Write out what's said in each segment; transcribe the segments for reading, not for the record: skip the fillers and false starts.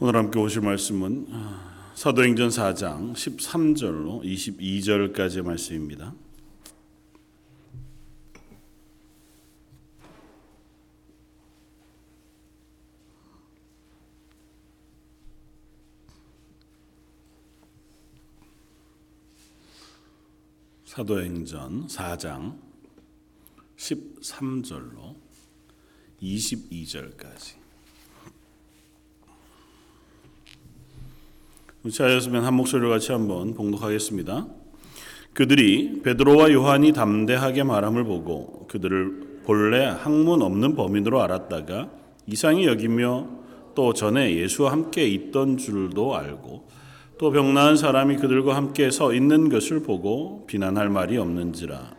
오늘 함께 오실 말씀은 사도행전 4장 13절로 22절까지의 말씀입니다. 사도행전 4장 13절로 22절까지. 우차하였으면 한 목소리로 같이 한번 봉독하겠습니다. 그들이 베드로와 요한이 담대하게 말함을 보고 그들을 본래 학문 없는 범인으로 알았다가 이상히 여기며, 또 전에 예수와 함께 있던 줄도 알고, 또 병나은 사람이 그들과 함께 서 있는 것을 보고 비난할 말이 없는지라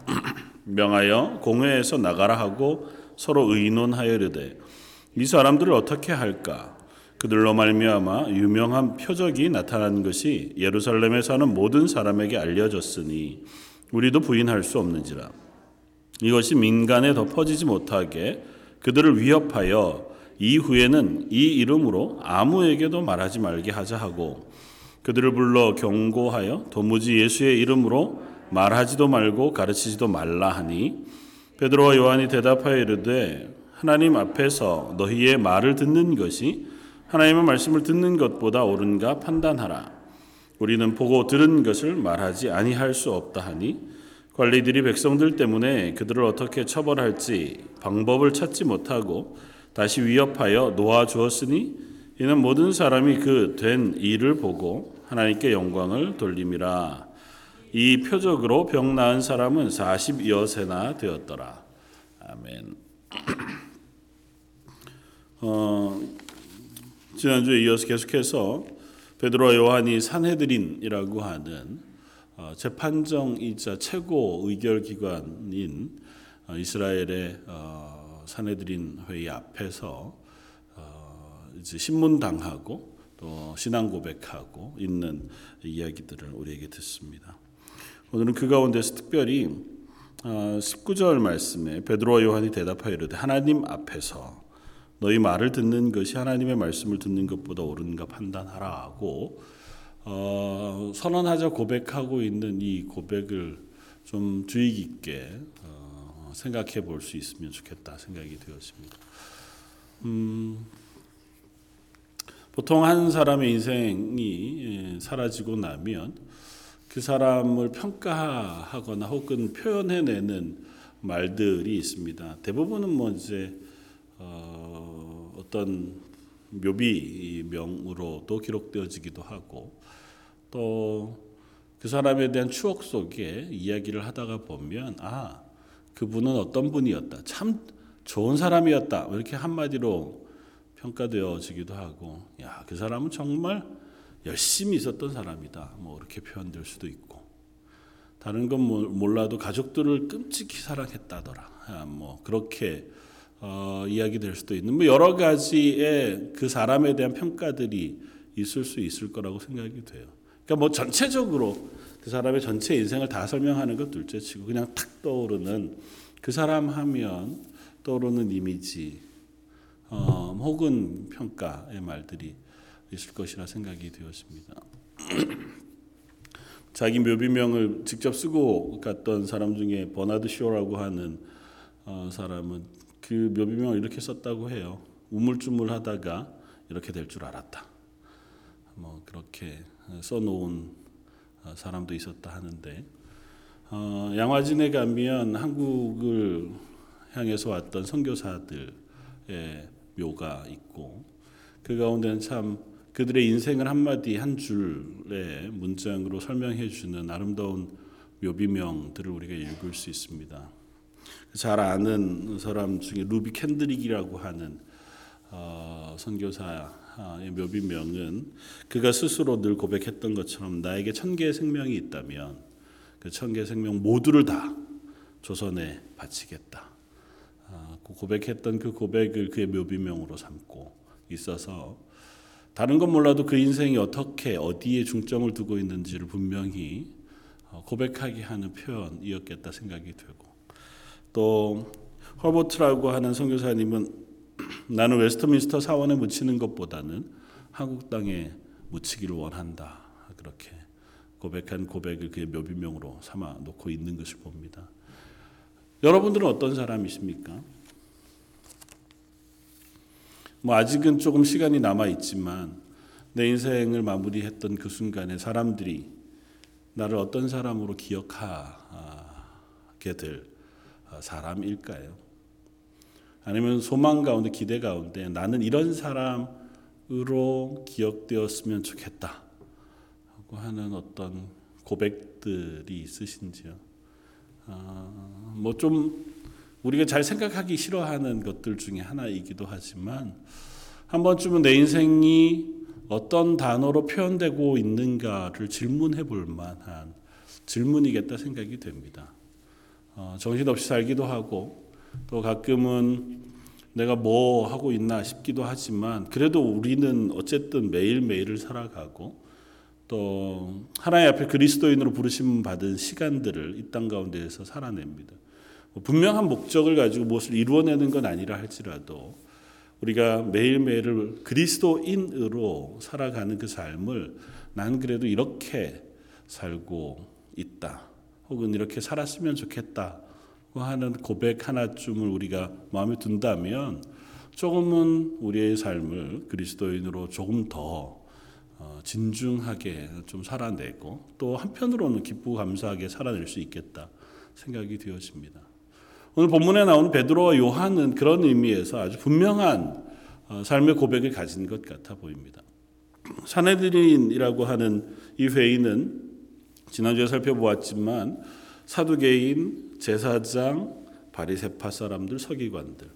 명하여 공회에서 나가라 하고 서로 의논하여르되, 이 사람들을 어떻게 할까? 그들로 말미암아 유명한 표적이 나타난 것이 예루살렘에 사는 모든 사람에게 알려졌으니 우리도 부인할 수 없는지라. 이것이 민간에 더 퍼지지 못하게 그들을 위협하여 이후에는 이 이름으로 아무에게도 말하지 말게 하자 하고, 그들을 불러 경고하여 도무지 예수의 이름으로 말하지도 말고 가르치지도 말라 하니, 베드로와 요한이 대답하여 이르되, 하나님 앞에서 너희의 말을 듣는 것이 하나님의 말씀을 듣는 것보다 옳은가 판단하라. 우리는 보고 들은 것을 말하지 아니할 수 없다 하니, 관리들이 백성들 때문에 그들을 어떻게 처벌할지 방법을 찾지 못하고 다시 위협하여 놓아주었으니, 이는 모든 사람이 그 된 일을 보고 하나님께 영광을 돌림이라. 이 표적으로 병 나은 사람은 40여세나 되었더라. 아멘. 지난주에 이어서 계속해서 베드로와 요한이 산헤드린이라고 하는 재판정이자 최고 의결기관인 이스라엘의 산헤드린 회의 앞에서 이제 신문당하고 또 신앙 고백하고 있는 이야기들을 우리에게 듣습니다. 오늘은 그 가운데서 특별히 19절 말씀에 베드로와 요한이 대답하여 이르되, 하나님 앞에서 너희 말을 듣는 것이 하나님의 말씀을 듣는 것보다 옳은가 판단하라고 선언하자 고백하고 있는 이 고백을 좀 주의 깊게 생각해 볼 수 있으면 좋겠다 생각이 되었습니다. 보통 한 사람의 인생이 사라지고 나면 그 사람을 평가하거나 혹은 표현해내는 말들이 있습니다. 대부분은 어떤 묘비명으로도 기록되어지기도 하고, 또 그 사람에 대한 추억 속에 이야기를 하다가 보면, 아, 그분은 어떤 분이었다, 참 좋은 사람이었다, 이렇게 한마디로 평가되어지기도 하고, 야, 그 사람은 정말 열심히 있었던 사람이다, 뭐 이렇게 표현될 수도 있고, 다른 건 몰라도 가족들을 끔찍히 사랑했다더라, 뭐 그렇게 이야기될 수도 있는, 여러 가지의 그 사람에 대한 평가들이 있을 수 있을 거라고 생각이 돼요. 그러니까 전체적으로 그 사람의 전체 인생을 다 설명하는 것 둘째치고, 그냥 탁 떠오르는 그 사람 하면 떠오르는 이미지 혹은 평가의 말들이 있을 것이라 생각이 되었습니다. 자기 묘비명을 직접 쓰고 갔던 사람 중에 버나드 쇼라고 하는 사람은 그 묘비명을 이렇게 썼다고 해요. 우물쭈물하다가 이렇게 될 줄 알았다, 뭐 그렇게 써놓은 사람도 있었다 하는데, 양화진에 가면 한국을 향해서 왔던 선교사들의 묘가 있고, 그 가운데는 참 그들의 인생을 한마디 한 줄의 문장으로 설명해 주는 아름다운 묘비명들을 우리가 읽을 수 있습니다. 잘 아는 사람 중에 루비 캔드릭이라고 하는 선교사의 묘비명은, 그가 스스로 늘 고백했던 것처럼 나에게 1,000개의 생명이 있다면 그 1,000개의 생명 모두를 다 조선에 바치겠다, 고백했던 그 고백을 그의 묘비명으로 삼고 있어서, 다른 건 몰라도 그 인생이 어떻게 어디에 중점을 두고 있는지를 분명히 고백하게 하는 표현이었겠다 생각이 되고, 또 허버트라고 하는 선교사님은 나는 웨스트민스터 사원에 묻히는 것보다는 한국 땅에 묻히기를 원한다. 그렇게 고백한 고백을 그의 묘비명으로 삼아 놓고 있는 것을 봅니다. 여러분들은 어떤 사람이십니까? 아직은 조금 시간이 남아있지만 내 인생을 마무리했던 그 순간에 사람들이 나를 어떤 사람으로 기억하게 될 사람일까요? 아니면 소망 가운데 기대 가운데 나는 이런 사람으로 기억되었으면 좋겠다 하고 하는 어떤 고백들이 있으신지요? 좀 우리가 잘 생각하기 싫어하는 것들 중에 하나이기도 하지만 한 번쯤은 내 인생이 어떤 단어로 표현되고 있는가를 질문해 볼 만한 질문이겠다 생각이 됩니다. 정신없이 살기도 하고 또 가끔은 내가 뭐 하고 있나 싶기도 하지만 그래도 우리는 어쨌든 매일매일을 살아가고 또 하나님 앞에 그리스도인으로 부르심 받은 시간들을 이 땅 가운데에서 살아냅니다. 분명한 목적을 가지고 무엇을 이루어내는 건 아니라 할지라도 우리가 매일매일을 그리스도인으로 살아가는 그 삶을 난 그래도 이렇게 살고 있다 혹은 이렇게 살았으면 좋겠다 하는 고백 하나쯤을 우리가 마음에 둔다면 조금은 우리의 삶을 그리스도인으로 조금 더 진중하게 좀 살아내고 또 한편으로는 기쁘고 감사하게 살아낼 수 있겠다 생각이 되어집니다. 오늘 본문에 나온 베드로와 요한은 그런 의미에서 아주 분명한 삶의 고백을 가진 것 같아 보입니다. 산헤드린이라고 하는 이 회의는 지난주에 살펴보았지만 사두개인, 제사장, 바리새파 사람들, 서기관들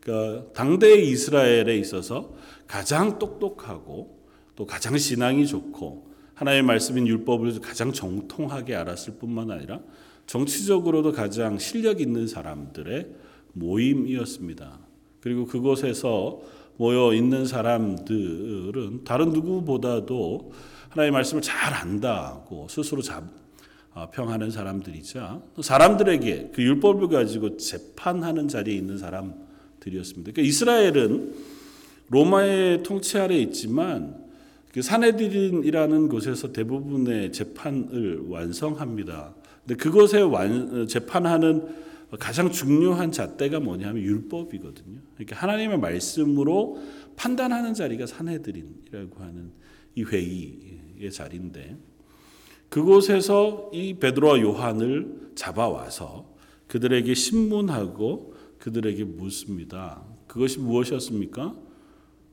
그러니까 당대의 이스라엘에 있어서 가장 똑똑하고 또 가장 신앙이 좋고 하나님의 말씀인 율법을 가장 정통하게 알았을 뿐만 아니라 정치적으로도 가장 실력 있는 사람들의 모임이었습니다. 그리고 그곳에서 모여 있는 사람들은 다른 누구보다도 하나님의 말씀을 잘 안다고 스스로 평하는 사람들이자 사람들에게 그 율법을 가지고 재판하는 자리에 있는 사람들이었습니다. 그러니까 이스라엘은 로마의 통치 아래에 있지만 산헤드린이라는 곳에서 대부분의 재판을 완성합니다. 근데 그곳에 재판하는 가장 중요한 잣대가 뭐냐면 율법이거든요. 그러니까 하나님의 말씀으로 판단하는 자리가 산헤드린이라고 하는 이 회의의 자리인데 그곳에서 이 베드로와 요한을 잡아와서 그들에게 신문하고 그들에게 묻습니다. 그것이 무엇이었습니까?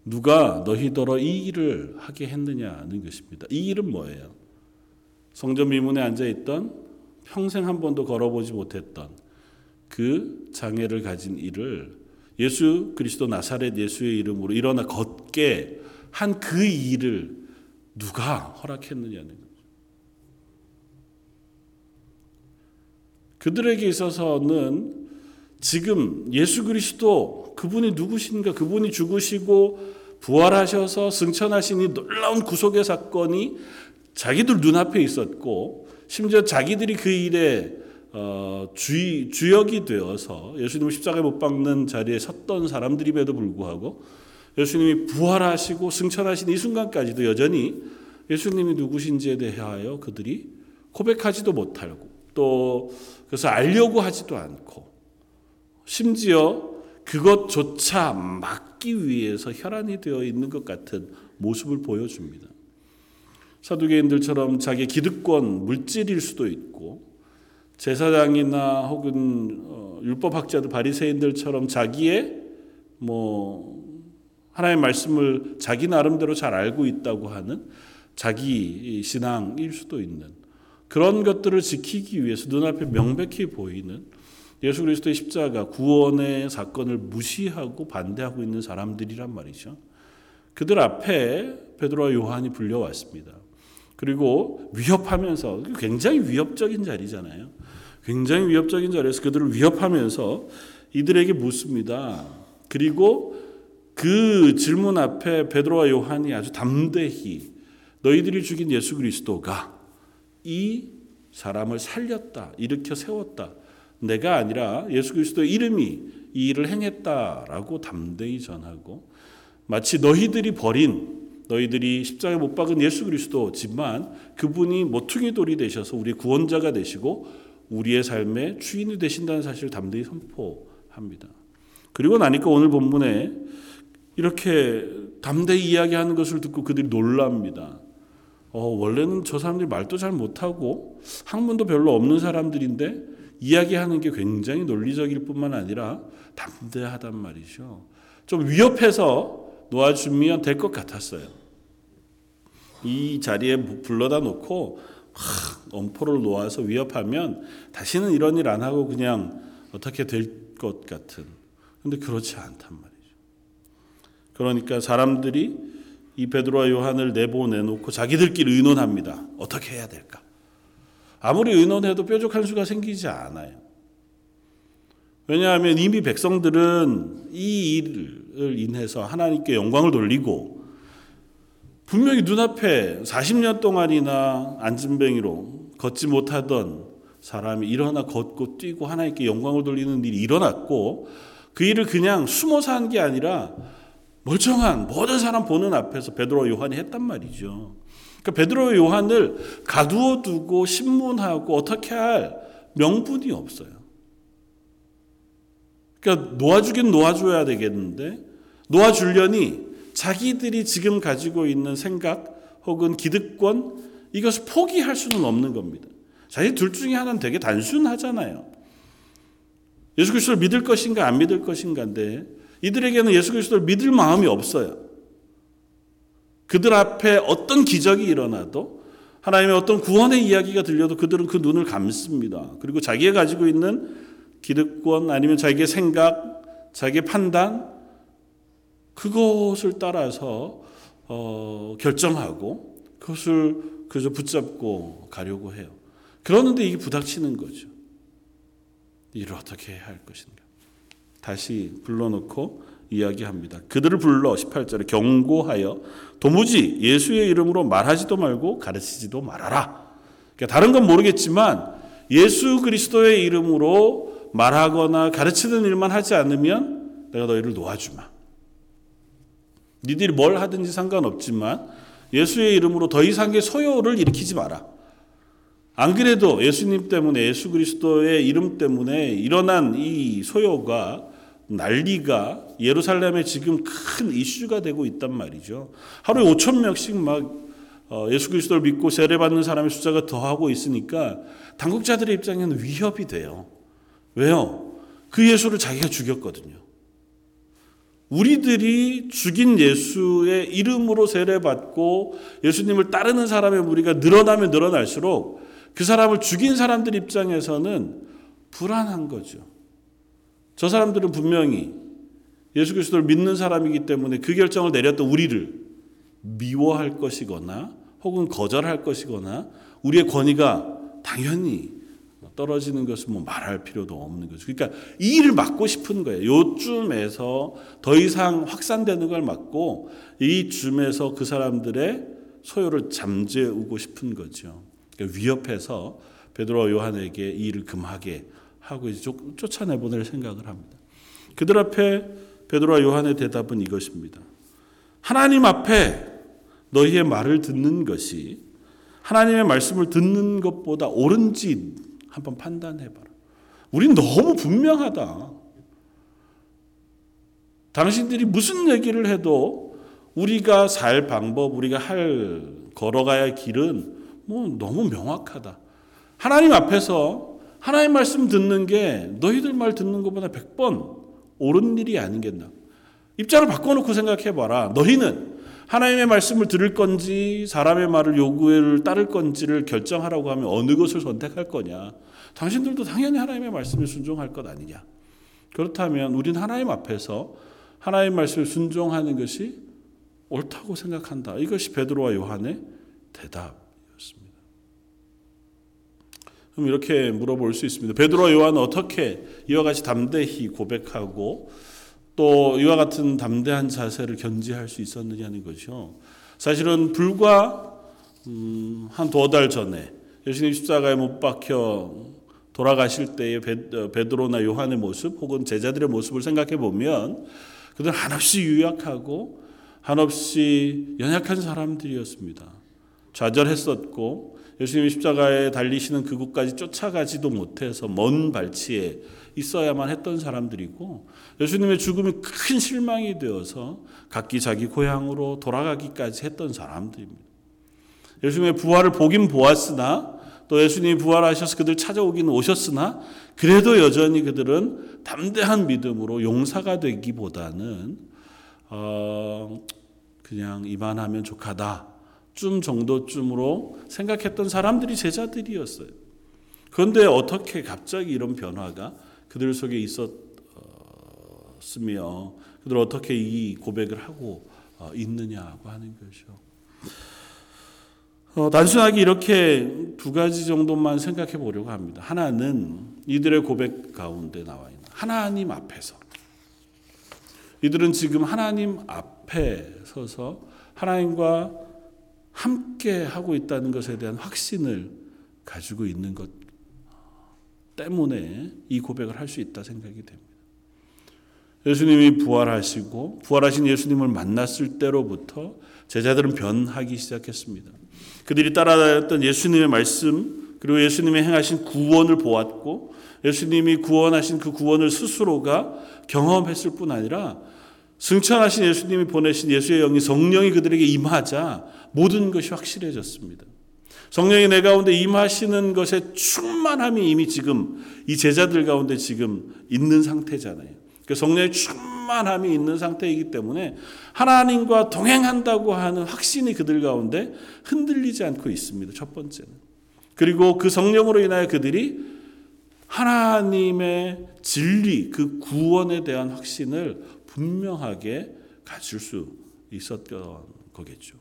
누가 너희더러 이 일을 하게 했느냐는 것입니다. 이 일은 뭐예요? 성전 미문에 앉아있던 평생 한 번도 걸어보지 못했던 그 장애를 가진 이를 예수 그리스도 나사렛 예수의 이름으로 일어나 걷게 한 그 일을 누가 허락했느냐는 거죠. 그들에게 있어서는 지금 예수 그리스도 그분이 누구신가 그분이 죽으시고 부활하셔서 승천하신 이 놀라운 구속의 사건이 자기들 눈앞에 있었고 심지어 자기들이 그 일에 주역이 되어서 예수님을 십자가에 못 박는 자리에 섰던 사람들임에도 불구하고 예수님이 부활하시고 승천하신 이 순간까지도 여전히 예수님이 누구신지에 대하여 그들이 고백하지도 못하고 또 그래서 알려고 하지도 않고 심지어 그것조차 막기 위해서 혈안이 되어 있는 것 같은 모습을 보여줍니다. 사두개인들처럼 자기 기득권 물질일 수도 있고 제사장이나 혹은 율법학자들 바리새인들처럼 자기의 하나님의 말씀을 자기 나름대로 잘 알고 있다고 하는 자기 신앙일 수도 있는 그런 것들을 지키기 위해서 눈앞에 명백히 보이는 예수 그리스도의 십자가 구원의 사건을 무시하고 반대하고 있는 사람들이란 말이죠. 그들 앞에 베드로와 요한이 불려왔습니다. 그리고 위협하면서 굉장히 위협적인 자리잖아요. 굉장히 위협적인 자리에서 그들을 위협하면서 이들에게 묻습니다. 그리고 그 질문 앞에 베드로와 요한이 아주 담대히 너희들이 죽인 예수 그리스도가 이 사람을 살렸다, 일으켜 세웠다. 내가 아니라 예수 그리스도의 이름이 이 일을 행했다라고 담대히 전하고 마치 너희들이 벌인 너희들이 십자가에 못 박은 예수 그리스도지만 그분이 모퉁이 돌이 되셔서 우리의 구원자가 되시고 우리의 삶의 주인이 되신다는 사실을 담대히 선포합니다. 그리고 나니까 오늘 본문에 이렇게 담대히 이야기하는 것을 듣고 그들이 놀랍니다. 원래는 저 사람들이 말도 잘 못하고 학문도 별로 없는 사람들인데 이야기하는 게 굉장히 논리적일 뿐만 아니라 담대하단 말이죠. 좀 위협해서 놓아주면 될 것 같았어요. 이 자리에 불러다 놓고 엄포를 놓아서 위협하면 다시는 이런 일 안 하고 그냥 어떻게 될 것 같은. 근데 그렇지 않단 말이죠. 그러니까 사람들이 이 베드로와 요한을 내보내놓고 자기들끼리 의논합니다. 어떻게 해야 될까? 아무리 의논해도 뾰족한 수가 생기지 않아요. 왜냐하면 이미 백성들은 이 일을 인해서 하나님께 영광을 돌리고 분명히 눈앞에 40년 동안이나 앉은뱅이로 걷지 못하던 사람이 일어나 걷고 뛰고 하나님께 영광을 돌리는 일이 일어났고 그 일을 그냥 숨어서 한 게 아니라 멀쩡한 모든 사람 보는 앞에서 베드로와 요한이 했단 말이죠. 그러니까 베드로와 요한을 가두어 두고 신문하고 어떻게 할 명분이 없어요. 그러니까 놓아주긴 놓아줘야 되겠는데 놓아주려니 자기들이 지금 가지고 있는 생각 혹은 기득권 이것을 포기할 수는 없는 겁니다. 사실 둘 중에 하나는 되게 단순하잖아요. 예수 그리스도를 믿을 것인가 안 믿을 것인가인데 이들에게는 예수 그리스도를 믿을 마음이 없어요. 그들 앞에 어떤 기적이 일어나도 하나님의 어떤 구원의 이야기가 들려도 그들은 그 눈을 감습니다. 그리고 자기가 가지고 있는 기득권 아니면 자기의 생각, 자기의 판단 그것을 따라서 결정하고 그것을 그저 붙잡고 가려고 해요. 그러는데 이게 부닥치는 거죠. 이를 어떻게 해야 할 것인가. 다시 불러놓고 이야기합니다. 그들을 불러 18절에 경고하여 도무지 예수의 이름으로 말하지도 말고 가르치지도 말아라. 그러니까 다른 건 모르겠지만 예수 그리스도의 이름으로 말하거나 가르치는 일만 하지 않으면 내가 너희를 놓아주마. 니들이 뭘 하든지 상관없지만 예수의 이름으로 더 이상의 소요를 일으키지 마라. 안 그래도 예수님 때문에 예수 그리스도의 이름 때문에 일어난 이 소요가 난리가 예루살렘에 지금 큰 이슈가 되고 있단 말이죠. 하루에 5,000명씩 막 예수 그리스도를 믿고 세례받는 사람의 숫자가 더하고 있으니까 당국자들의 입장에는 위협이 돼요. 왜요? 그 예수를 자기가 죽였거든요. 우리들이 죽인 예수의 이름으로 세례받고 예수님을 따르는 사람의 무리가 늘어나면 늘어날수록 그 사람을 죽인 사람들 입장에서는 불안한 거죠. 저 사람들은 분명히 예수 그리스도를 믿는 사람이기 때문에 그 결정을 내렸던 우리를 미워할 것이거나 혹은 거절할 것이거나 우리의 권위가 당연히 떨어지는 것은 말할 필요도 없는 거죠. 그러니까 이 일을 막고 싶은 거예요. 요쯤에서 더 이상 확산되는 걸 막고 이쯤에서 그 사람들의 소요를 잠재우고 싶은 거죠. 그러니까 위협해서 베드로와 요한에게 이 일을 금하게 하고 이제 쫓아내보낼 생각을 합니다. 그들 앞에 베드로와 요한의 대답은 이것입니다. 하나님 앞에 너희의 말을 듣는 것이 하나님의 말씀을 듣는 것보다 옳은지 한번 판단해봐라. 우린 너무 분명하다. 당신들이 무슨 얘기를 해도 우리가 살 방법, 우리가 걸어가야 할 길은 너무 명확하다. 하나님 앞에서 하나님 말씀 듣는 게 너희들 말 듣는 것보다 100번 옳은 일이 아니겠나. 입장을 바꿔놓고 생각해봐라. 너희는 하나님의 말씀을 들을 건지 사람의 말을 요구를 따를 건지를 결정하라고 하면 어느 것을 선택할 거냐. 당신들도 당연히 하나님의 말씀에 순종할 것 아니냐. 그렇다면 우린 하나님 앞에서 하나님의 말씀을 순종하는 것이 옳다고 생각한다. 이것이 베드로와 요한의 대답이었습니다. 그럼 이렇게 물어볼 수 있습니다. 베드로와 요한은 어떻게 이와 같이 담대히 고백하고 또 이와 같은 담대한 자세를 견지할 수 있었느냐는 거죠. 사실은 불과 한 두어 달 전에 예수님 십자가에 못 박혀 돌아가실 때의 베드로나 요한의 모습 혹은 제자들의 모습을 생각해 보면 그들은 한없이 유약하고 한없이 연약한 사람들이었습니다. 좌절했었고 예수님이 십자가에 달리시는 그곳까지 쫓아가지도 못해서 먼 발치에 있어야만 했던 사람들이고, 예수님의 죽음이 큰 실망이 되어서 각기 자기 고향으로 돌아가기까지 했던 사람들입니다. 예수님의 부활을 보긴 보았으나, 또 예수님이 부활하셔서 그들 찾아오긴 오셨으나, 그래도 여전히 그들은 담대한 믿음으로 용사가 되기보다는 그냥 이만하면 족하다 쯤 정도쯤으로 생각했던 사람들이 제자들이었어요. 그런데 어떻게 갑자기 이런 변화가 그들 속에 있었으며 그들 어떻게 이 고백을 하고 있느냐고 하는 것이죠. 단순하게 이렇게 두 가지 정도만 생각해 보려고 합니다. 하나는 이들의 고백 가운데 나와 있는 하나님 앞에서, 이들은 지금 하나님 앞에 서서 하나님과 함께 하고 있다는 것에 대한 확신을 가지고 있는 것 때문에 이 고백을 할 수 있다 생각이 됩니다. 예수님이 부활하시고 부활하신 예수님을 만났을 때로부터 제자들은 변하기 시작했습니다. 그들이 따라다녔던 예수님의 말씀, 그리고 예수님이 행하신 구원을 보았고, 예수님이 구원하신 그 구원을 스스로가 경험했을 뿐 아니라 승천하신 예수님이 보내신 예수의 영이, 성령이 그들에게 임하자 모든 것이 확실해졌습니다. 성령이 내 가운데 임하시는 것에 충만함이 이미 지금 이 제자들 가운데 지금 있는 상태잖아요. 그 성령의 충만함이 있는 상태이기 때문에 하나님과 동행한다고 하는 확신이 그들 가운데 흔들리지 않고 있습니다. 첫 번째는. 그리고 그 성령으로 인하여 그들이 하나님의 진리, 그 구원에 대한 확신을 분명하게 가질 수 있었던 거겠죠.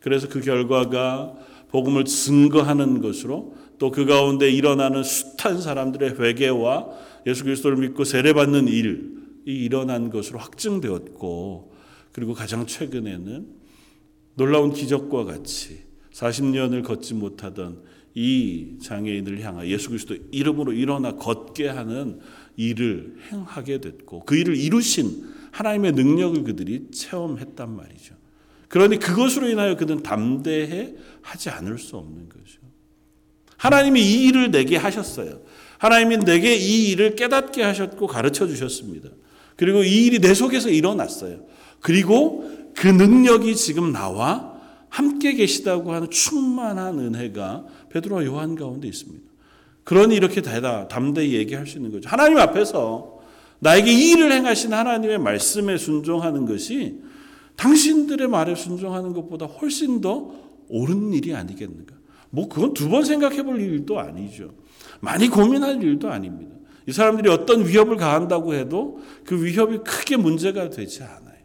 그래서 그 결과가 복음을 증거하는 것으로, 또 그 가운데 일어나는 숱한 사람들의 회개와 예수 그리스도를 믿고 세례받는 일이 일어난 것으로 확증되었고, 그리고 가장 최근에는 놀라운 기적과 같이 40년을 걷지 못하던 이 장애인을 향하여 예수 그리스도 이름으로 일어나 걷게 하는 일을 행하게 됐고, 그 일을 이루신 하나님의 능력을 그들이 체험했단 말이죠. 그러니 그것으로 인하여 그들은 담대해 하지 않을 수 없는 거죠. 하나님이 이 일을 내게 하셨어요. 하나님이 내게 이 일을 깨닫게 하셨고 가르쳐 주셨습니다. 그리고 이 일이 내 속에서 일어났어요. 그리고 그 능력이 지금 나와 함께 계시다고 하는 충만한 은혜가 베드로와 요한 가운데 있습니다. 그러니 이렇게 담대히 얘기할 수 있는 거죠. 하나님 앞에서 나에게 이 일을 행하신 하나님의 말씀에 순종하는 것이 당신들의 말에 순종하는 것보다 훨씬 더 옳은 일이 아니겠는가. 뭐 그건 두 번 생각해 볼 일도 아니죠. 많이 고민할 일도 아닙니다. 이 사람들이 어떤 위협을 가한다고 해도 그 위협이 크게 문제가 되지 않아요.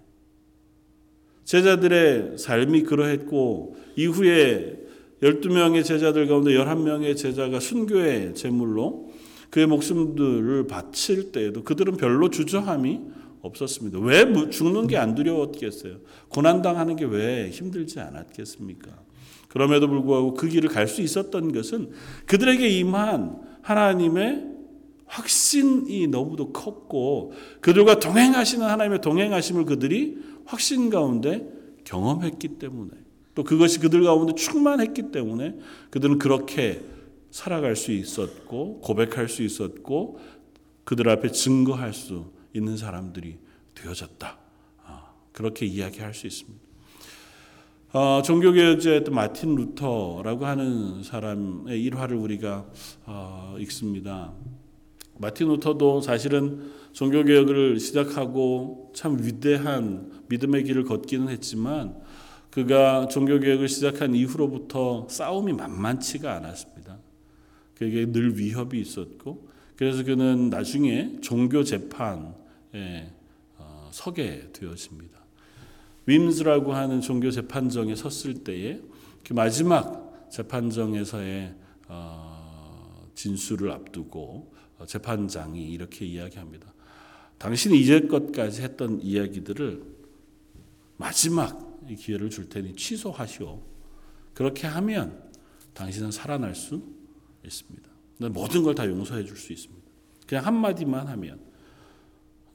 제자들의 삶이 그러했고, 이후에 12명의 제자들 가운데 11명의 제자가 순교의 제물로 그의 목숨들을 바칠 때에도 그들은 별로 주저함이 없었습니다. 왜 죽는 게 안 두려웠겠어요? 고난당하는 게 왜 힘들지 않았겠습니까? 그럼에도 불구하고 그 길을 갈 수 있었던 것은 그들에게 임한 하나님의 확신이 너무도 컸고, 그들과 동행하시는 하나님의 동행하심을 그들이 확신 가운데 경험했기 때문에, 또 그것이 그들 가운데 충만했기 때문에 그들은 그렇게 살아갈 수 있었고, 고백할 수 있었고, 그들 앞에 증거할 수 있는 사람들이 되어졌다. 그렇게 이야기할 수 있습니다. 종교개혁자의 마틴 루터라고 하는 사람의 일화를 우리가 읽습니다. 마틴 루터도 사실은 종교개혁을 시작하고 참 위대한 믿음의 길을 걷기는 했지만, 그가 종교개혁을 시작한 이후로부터 싸움이 만만치가 않았습니다. 그에게 늘 위협이 있었고, 그래서 그는 나중에 종교 재판에 서게 되어집니다. 윈스라고 하는 종교 재판정에 섰을 때에 그 마지막 재판정에서의 진술을 앞두고 재판장이 이렇게 이야기합니다. 당신이 이제껏까지 했던 이야기들을 마지막 기회를 줄 테니 취소하시오. 그렇게 하면 당신은 살아날 수 있습니다. 난 모든 걸 다 용서해 줄 수 있습니다. 그냥 한마디만 하면.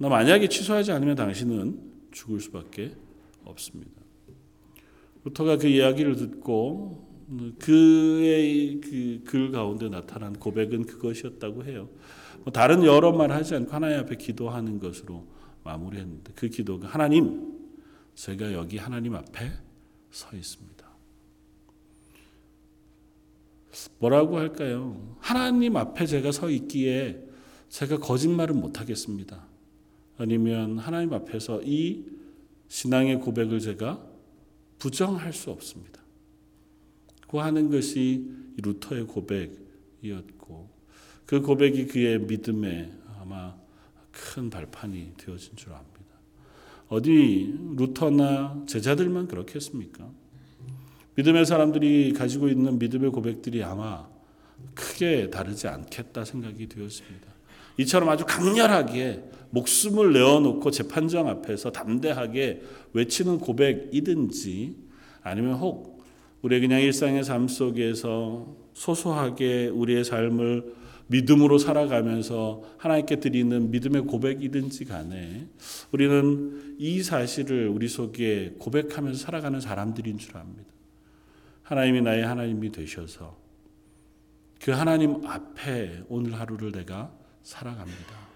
나 만약에 취소하지 않으면 당신은 죽을 수밖에 없습니다. 루터가 그 이야기를 듣고 그의 그 글 가운데 나타난 고백은 그것이었다고 해요. 다른 여러 말 하지 않고 하나님 앞에 기도하는 것으로 마무리했는데, 그 기도가 하나님, 제가 여기 하나님 앞에 서 있습니다. 뭐라고 할까요? 하나님 앞에 제가 서 있기에 제가 거짓말은 못하겠습니다. 아니면 하나님 앞에서 이 신앙의 고백을 제가 부정할 수 없습니다. 그 하는 것이 루터의 고백이었고, 그 고백이 그의 믿음에 아마 큰 발판이 되어진 줄 압니다. 어디 루터나 제자들만 그렇겠습니까? 믿음의 사람들이 가지고 있는 믿음의 고백들이 아마 크게 다르지 않겠다 생각이 되었습니다. 이처럼 아주 강렬하게 목숨을 내어놓고 재판장 앞에서 담대하게 외치는 고백이든지, 아니면 혹 우리의 그냥 일상의 삶 속에서 소소하게 우리의 삶을 믿음으로 살아가면서 하나님께 드리는 믿음의 고백이든지 간에 우리는 이 사실을 우리 속에 고백하면서 살아가는 사람들인 줄 압니다. 하나님이 나의 하나님이 되셔서 그 하나님 앞에 오늘 하루를 내가 살아갑니다.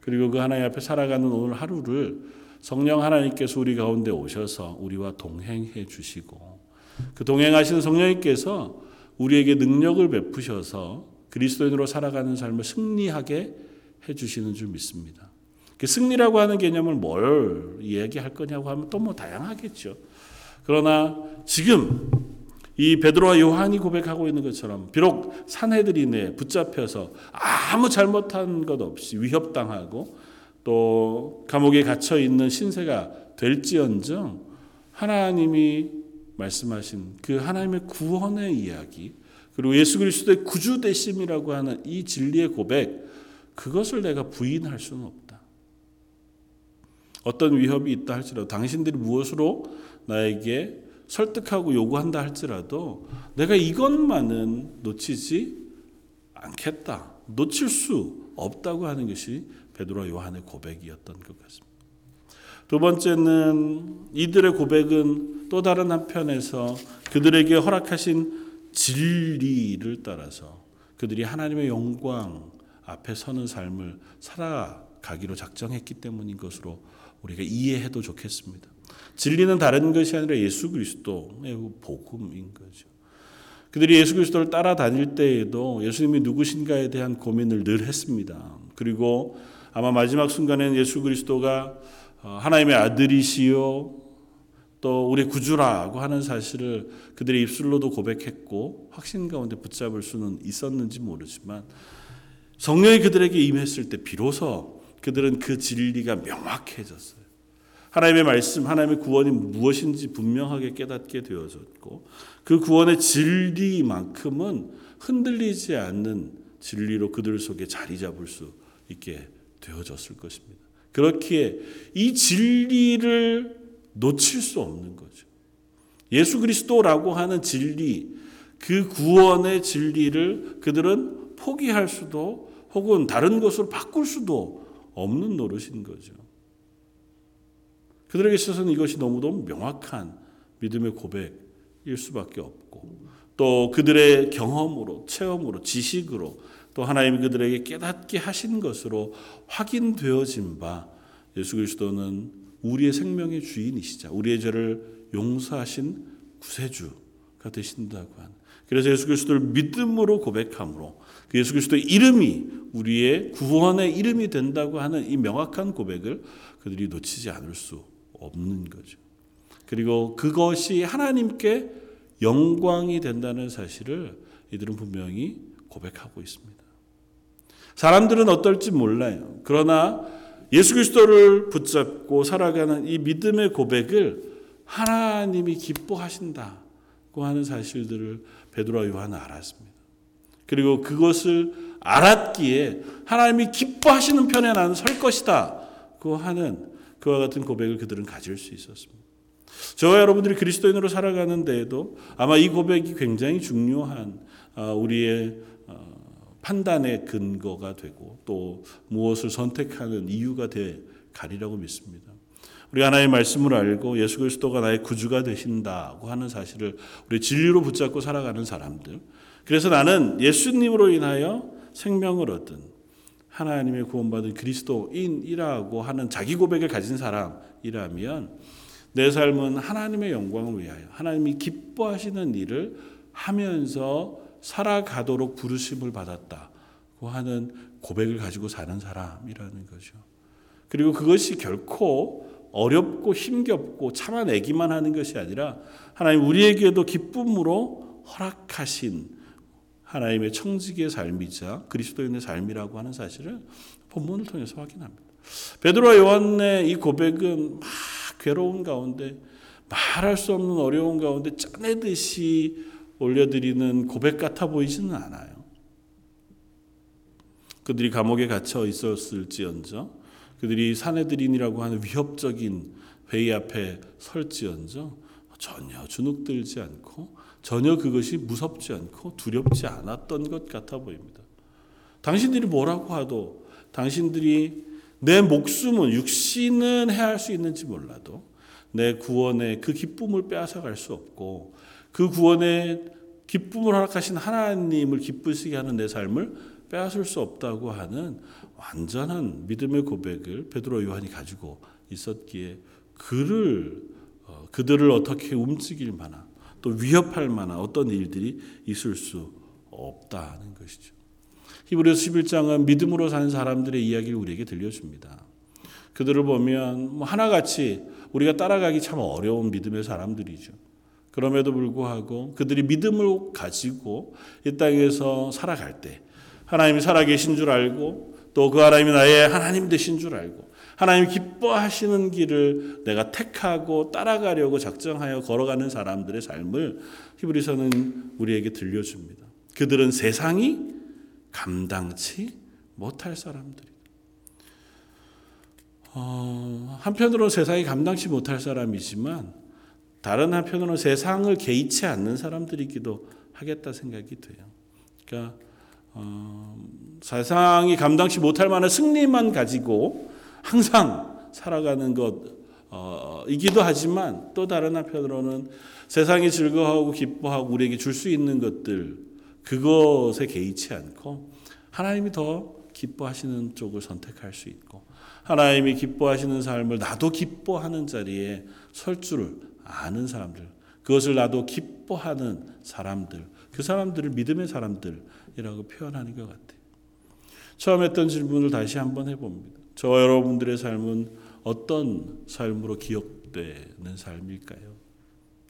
그리고 그 하나님 앞에 살아가는 오늘 하루를 성령 하나님께서 우리 가운데 오셔서 우리와 동행해 주시고, 그 동행하시는 성령님께서 우리에게 능력을 베푸셔서 그리스도인으로 살아가는 삶을 승리하게 해주시는 줄 믿습니다. 그 승리라고 하는 개념을 뭘 이야기할 거냐고 하면 또 뭐 다양하겠죠. 그러나 지금 이 베드로와 요한이 고백하고 있는 것처럼 비록 산헤드린에 붙잡혀서 아무 잘못한 것 없이 위협당하고 또 감옥에 갇혀 있는 신세가 될지언정, 하나님이 말씀하신 그 하나님의 구원의 이야기, 그리고 예수 그리스도의 구주 되심이라고 하는 이 진리의 고백, 그것을 내가 부인할 수는 없다. 어떤 위협이 있다 할지라도, 당신들이 무엇으로 나에게 설득하고 요구한다 할지라도 내가 이것만은 놓치지 않겠다, 놓칠 수 없다고 하는 것이 베드로와 요한의 고백이었던 것 같습니다. 두 번째는 이들의 고백은 또 다른 한편에서 그들에게 허락하신 진리를 따라서 그들이 하나님의 영광 앞에 서는 삶을 살아가기로 작정했기 때문인 것으로 우리가 이해해도 좋겠습니다. 진리는 다른 것이 아니라 예수 그리스도의 복음인 거죠. 그들이 예수 그리스도를 따라다닐 때에도 예수님이 누구신가에 대한 고민을 늘 했습니다. 그리고 아마 마지막 순간에는 예수 그리스도가 하나님의 아들이시요 또 우리 구주라고 하는 사실을 그들의 입술로도 고백했고 확신 가운데 붙잡을 수는 있었는지 모르지만, 성령이 그들에게 임했을 때 비로소 그들은 그 진리가 명확해졌어요. 하나님의 말씀, 하나님의 구원이 무엇인지 분명하게 깨닫게 되어졌고, 그 구원의 진리만큼은 흔들리지 않는 진리로 그들 속에 자리 잡을 수 있게 되어졌을 것입니다. 그렇기에 이 진리를 놓칠 수 없는 거죠. 예수 그리스도라고 하는 진리, 그 구원의 진리를 그들은 포기할 수도 혹은 다른 것으로 바꿀 수도 없는 노릇인 거죠. 그들에게 있어서는 이것이 너무도 명확한 믿음의 고백일 수밖에 없고, 또 그들의 경험으로, 체험으로, 지식으로, 또 하나님이 그들에게 깨닫게 하신 것으로 확인되어진 바, 예수 그리스도는 우리의 생명의 주인이시자 우리의 죄를 용서하신 구세주가 되신다고 하는, 그래서 예수 그리스도를 믿음으로 고백함으로 그 예수 그리스도의 이름이 우리의 구원의 이름이 된다고 하는 이 명확한 고백을 그들이 놓치지 않을 수 없는 거죠. 그리고 그것이 하나님께 영광이 된다는 사실을 이들은 분명히 고백하고 있습니다. 사람들은 어떨지 몰라요. 그러나 예수 그리스도를 붙잡고 살아가는 이 믿음의 고백을 하나님이 기뻐하신다고 하는 사실들을 베드로와 요한은 알았습니다. 그리고 그것을 알았기에 하나님이 기뻐하시는 편에 나는 설 것이다 고 하는 그와 같은 고백을 그들은 가질 수 있었습니다. 저와 여러분들이 그리스도인으로 살아가는 데에도 아마 이 고백이 굉장히 중요한 우리의 판단의 근거가 되고 또 무엇을 선택하는 이유가 돼 가리라고 믿습니다. 우리가 하나님의 말씀을 알고 예수 그리스도가 나의 구주가 되신다고 하는 사실을 우리 진리로 붙잡고 살아가는 사람들, 그래서 나는 예수님으로 인하여 생명을 얻은 하나님의 구원받은 그리스도인이라고 하는 자기 고백을 가진 사람이라면 내 삶은 하나님의 영광을 위하여 하나님이 기뻐하시는 일을 하면서 살아가도록 부르심을 받았다고 하는 고백을 가지고 사는 사람이라는 거죠. 그리고 그것이 결코 어렵고 힘겹고 참아내기만 하는 것이 아니라 하나님 우리에게도 기쁨으로 허락하신 하나님의 청지기의 삶이자 그리스도인의 삶이라고 하는 사실을 본문을 통해서 확인합니다. 베드로와 요한의 이 고백은 막 괴로운 가운데, 말할 수 없는 어려운 가운데 짜내듯이 올려드리는 고백 같아 보이지는 않아요. 그들이 감옥에 갇혀 있었을지언정, 그들이 산헤드린이라고 하는 위협적인 회의 앞에 설지언정 전혀 주눅들지 않고 전혀 그것이 무섭지 않고 두렵지 않았던 것 같아 보입니다. 당신들이 뭐라고 하도, 당신들이 내 목숨은 육신은 해할 수 있는지 몰라도 내 구원의 그 기쁨을 빼앗아갈 수 없고 그 구원의 기쁨을 허락하신 하나님을 기쁘시게 하는 내 삶을 빼앗을 수 없다고 하는 완전한 믿음의 고백을 베드로 요한이 가지고 있었기에 그들을 어떻게 움직일 만한 또 위협할 만한 어떤 일들이 있을 수 없다는 것이죠. 히브리서 11장은 믿음으로 사는 사람들의 이야기를 우리에게 들려줍니다. 그들을 보면 하나같이 우리가 따라가기 참 어려운 믿음의 사람들이죠. 그럼에도 불구하고 그들이 믿음을 가지고 이 땅에서 살아갈 때 하나님이 살아계신 줄 알고 또 그 하나님이 나의 하나님 되신 줄 알고 하나님이 기뻐하시는 길을 내가 택하고 따라가려고 작정하여 걸어가는 사람들의 삶을 히브리서는 우리에게 들려줍니다. 그들은 세상이 감당치 못할 사람들이다. 한편으로는 세상이 감당치 못할 사람이지만 다른 한편으로는 세상을 개의치 않는 사람들이기도 하겠다 생각이 돼요. 그러니까 세상이 감당치 못할 만한 승리만 가지고 항상 살아가는 것이기도 하지만 또 다른 한편으로는 세상이 즐거워하고 기뻐하고 우리에게 줄 수 있는 것들, 그것에 개의치 않고 하나님이 더 기뻐하시는 쪽을 선택할 수 있고 하나님이 기뻐하시는 삶을 나도 기뻐하는 자리에 설 줄을 아는 사람들, 그것을 나도 기뻐하는 사람들, 그 사람들을 믿음의 사람들이라고 표현하는 것 같아요. 처음 했던 질문을 다시 한번 해봅니다. 저와 여러분들의 삶은 어떤 삶으로 기억되는 삶일까요?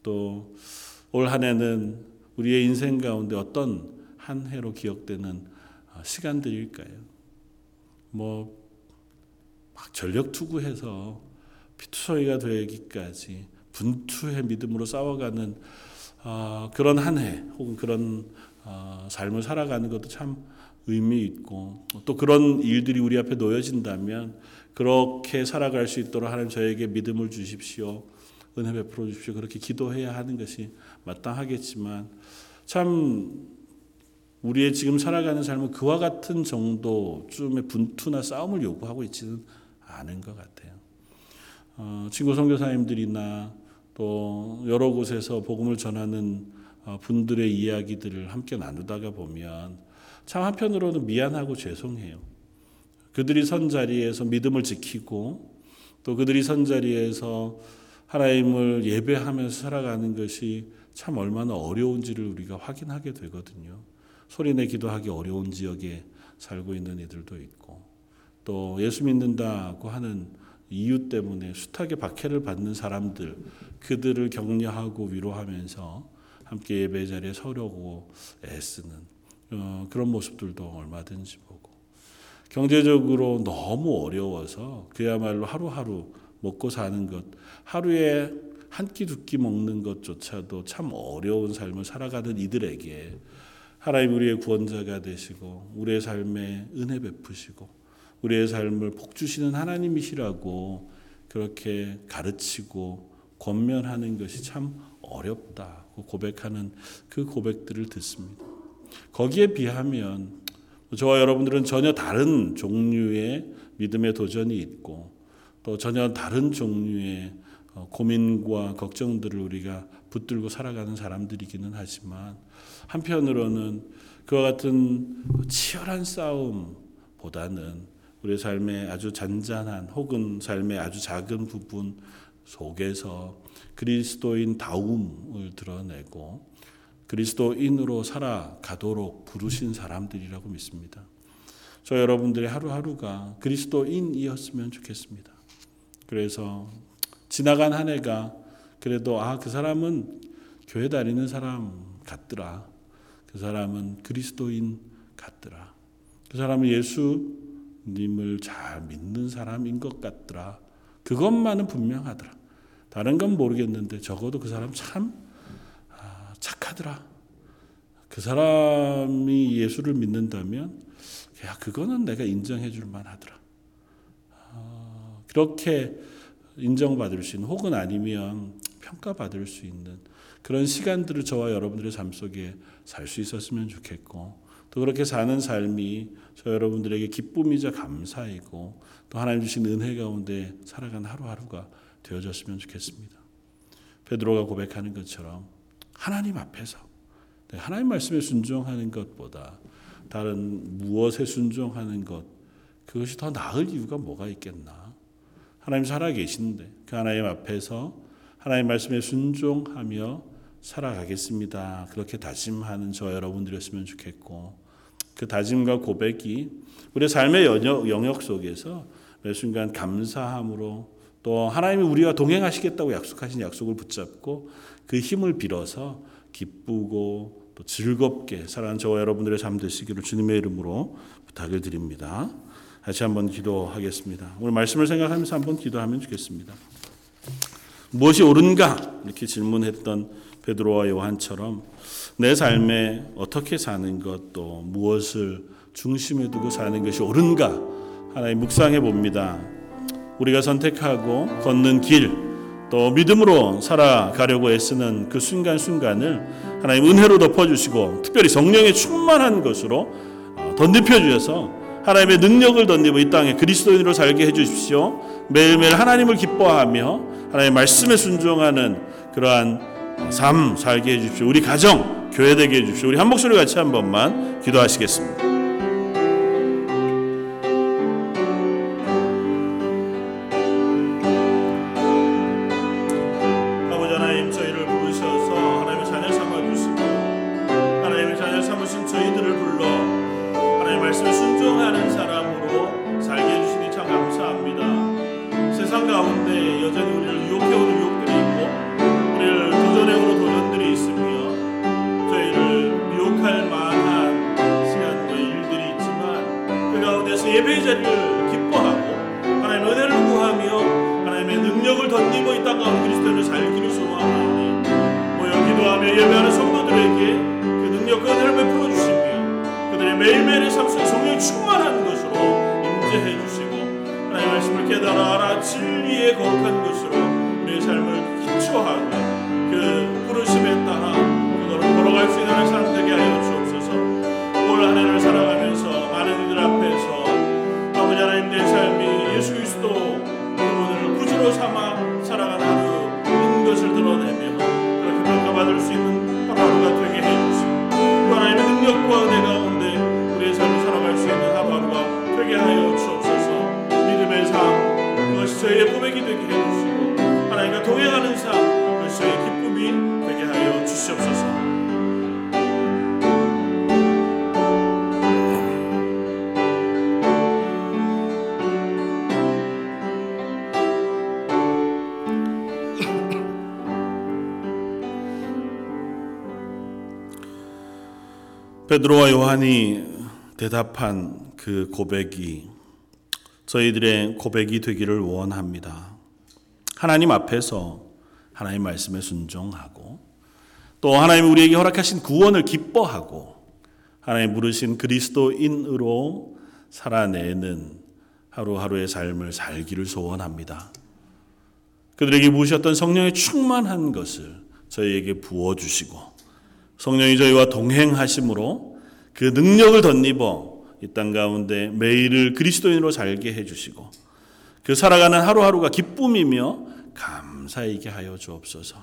또 올 한 해는 우리의 인생 가운데 어떤 한 해로 기억되는 시간들일까요? 막 전력 투구해서 피투성이가 되기까지 분투의 믿음으로 싸워가는 그런 한 해 혹은 그런 삶을 살아가는 것도 참 의미 있고, 또 그런 일들이 우리 앞에 놓여진다면 그렇게 살아갈 수 있도록 하나님 저에게 믿음을 주십시오, 은혜 베풀어 주십시오, 그렇게 기도해야 하는 것이 마땅하겠지만 참 우리의 지금 살아가는 삶은 그와 같은 정도쯤의 분투나 싸움을 요구하고 있지는 않은 것 같아요. 친구 선교사님들이나 또 여러 곳에서 복음을 전하는 분들의 이야기들을 함께 나누다가 보면 참 한편으로는 미안하고 죄송해요. 그들이 선 자리에서 믿음을 지키고 또 그들이 선 자리에서 하나님을 예배하면서 살아가는 것이 참 얼마나 어려운지를 우리가 확인하게 되거든요. 소리내기도 하기 어려운 지역에 살고 있는 이들도 있고 또 예수 믿는다고 하는 이유 때문에 숱하게 박해를 받는 사람들, 그들을 격려하고 위로하면서 함께 예배 자리에 서려고 애쓰는 그런 모습들도 얼마든지 보고, 경제적으로 너무 어려워서 그야말로 하루하루 먹고 사는 것, 하루에 한 끼 두 끼 먹는 것조차도 참 어려운 삶을 살아가는 이들에게 하나님 우리의 구원자가 되시고 우리의 삶에 은혜 베푸시고 우리의 삶을 복주시는 하나님이시라고 그렇게 가르치고 권면하는 것이 참 어렵다고 고백하는 그 고백들을 듣습니다. 거기에 비하면 저와 여러분들은 전혀 다른 종류의 믿음의 도전이 있고 또 전혀 다른 종류의 고민과 걱정들을 우리가 붙들고 살아가는 사람들이기는 하지만, 한편으로는 그와 같은 치열한 싸움보다는 우리의 삶의 아주 잔잔한 혹은 삶의 아주 작은 부분 속에서 그리스도인 다움을 드러내고 그리스도인으로 살아가도록 부르신 사람들이라고 믿습니다. 저 여러분들의 하루하루가 그리스도인이었으면 좋겠습니다. 그래서 지나간 한 해가 그래도 그 사람은 교회 다니는 사람 같더라. 그 사람은 그리스도인 같더라. 그 사람은 예수님을 잘 믿는 사람인 것 같더라. 그것만은 분명하더라. 다른 건 모르겠는데 적어도 그 사람 참 착하더라. 그 사람이 예수를 믿는다면 그거는 내가 인정해 줄 만하더라. 그렇게 인정받을 수 있는 혹은 아니면 평가받을 수 있는 그런 시간들을 저와 여러분들의 삶 속에 살 수 있었으면 좋겠고, 또 그렇게 사는 삶이 저 여러분들에게 기쁨이자 감사이고 또 하나님 주신 은혜 가운데 살아간 하루하루가 되어졌으면 좋겠습니다. 베드로가 고백하는 것처럼 하나님 앞에서 하나님 말씀에 순종하는 것보다 다른 무엇에 순종하는 것, 그것이 더 나을 이유가 뭐가 있겠나. 하나님 살아계신데 그 하나님 앞에서 하나님 말씀에 순종하며 살아가겠습니다. 그렇게 다짐하는 저 여러분들이었으면 좋겠고, 그 다짐과 고백이 우리의 삶의 영역 속에서 매 순간 감사함으로, 또 하나님이 우리와 동행하시겠다고 약속하신 약속을 붙잡고 그 힘을 빌어서 기쁘고 또 즐겁게 살아가는 저와 여러분들의 삶 되시기를 주님의 이름으로 부탁을 드립니다. 다시 한번 기도하겠습니다. 오늘 말씀을 생각하면서 한번 기도하면 좋겠습니다. 무엇이 옳은가? 이렇게 질문했던 베드로와 요한처럼 내 삶에 어떻게 사는 것, 또 무엇을 중심에 두고 사는 것이 옳은가? 하나님 묵상해 봅니다. 우리가 선택하고 걷는 길, 또 믿음으로 살아가려고 애쓰는 그 순간순간을 하나님 은혜로 덮어주시고 특별히 성령에 충만한 것으로 덧입혀주셔서 하나님의 능력을 덧입어 이 땅에 그리스도인으로 살게 해주십시오. 매일매일 하나님을 기뻐하며 하나님의 말씀에 순종하는 그러한 삶 살게 해주십시오. 우리 가정, 교회 되게 해주십시오. 우리 한 목소리 같이 한 번만 기도하시겠습니다. 베드로와 요한이 대답한 그 고백이 저희들의 고백이 되기를 원합니다. 하나님 앞에서 하나님 말씀에 순종하고, 또 하나님이 우리에게 허락하신 구원을 기뻐하고 하나님 부르신 그리스도인으로 살아내는 하루하루의 삶을 살기를 소원합니다. 그들에게 부으셨던 성령의 충만한 것을 저희에게 부어주시고 성령이 저희와 동행하심으로 그 능력을 덧입어 이 땅 가운데 매일을 그리스도인으로 살게 해주시고 그 살아가는 하루하루가 기쁨이며 감사이게 하여 주옵소서.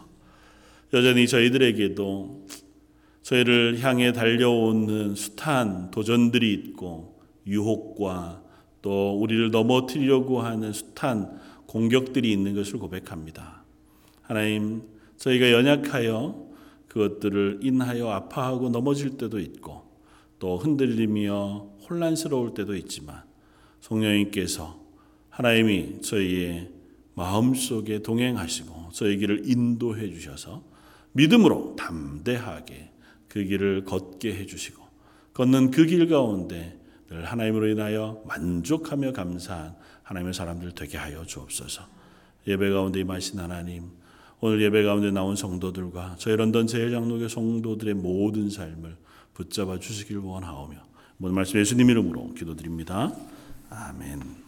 여전히 저희들에게도 저희를 향해 달려오는 숱한 도전들이 있고 유혹과 또 우리를 넘어뜨리려고 하는 숱한 공격들이 있는 것을 고백합니다. 하나님, 저희가 연약하여 그것들을 인하여 아파하고 넘어질 때도 있고 또 흔들리며 혼란스러울 때도 있지만 성령님께서 하나님이 저희의 마음속에 동행하시고 저희 길을 인도해 주셔서 믿음으로 담대하게 그 길을 걷게 해주시고 걷는 그 길 가운데 늘 하나님으로 인하여 만족하며 감사한 하나님의 사람들 되게 하여 주옵소서. 예배 가운데 임하신 하나님, 오늘 예배 가운데 나온 성도들과 저희 런던 제일장로교 성도들의 모든 삶을 붙잡아 주시길 원하오며 모든 말씀 예수님 이름으로 기도드립니다. 아멘.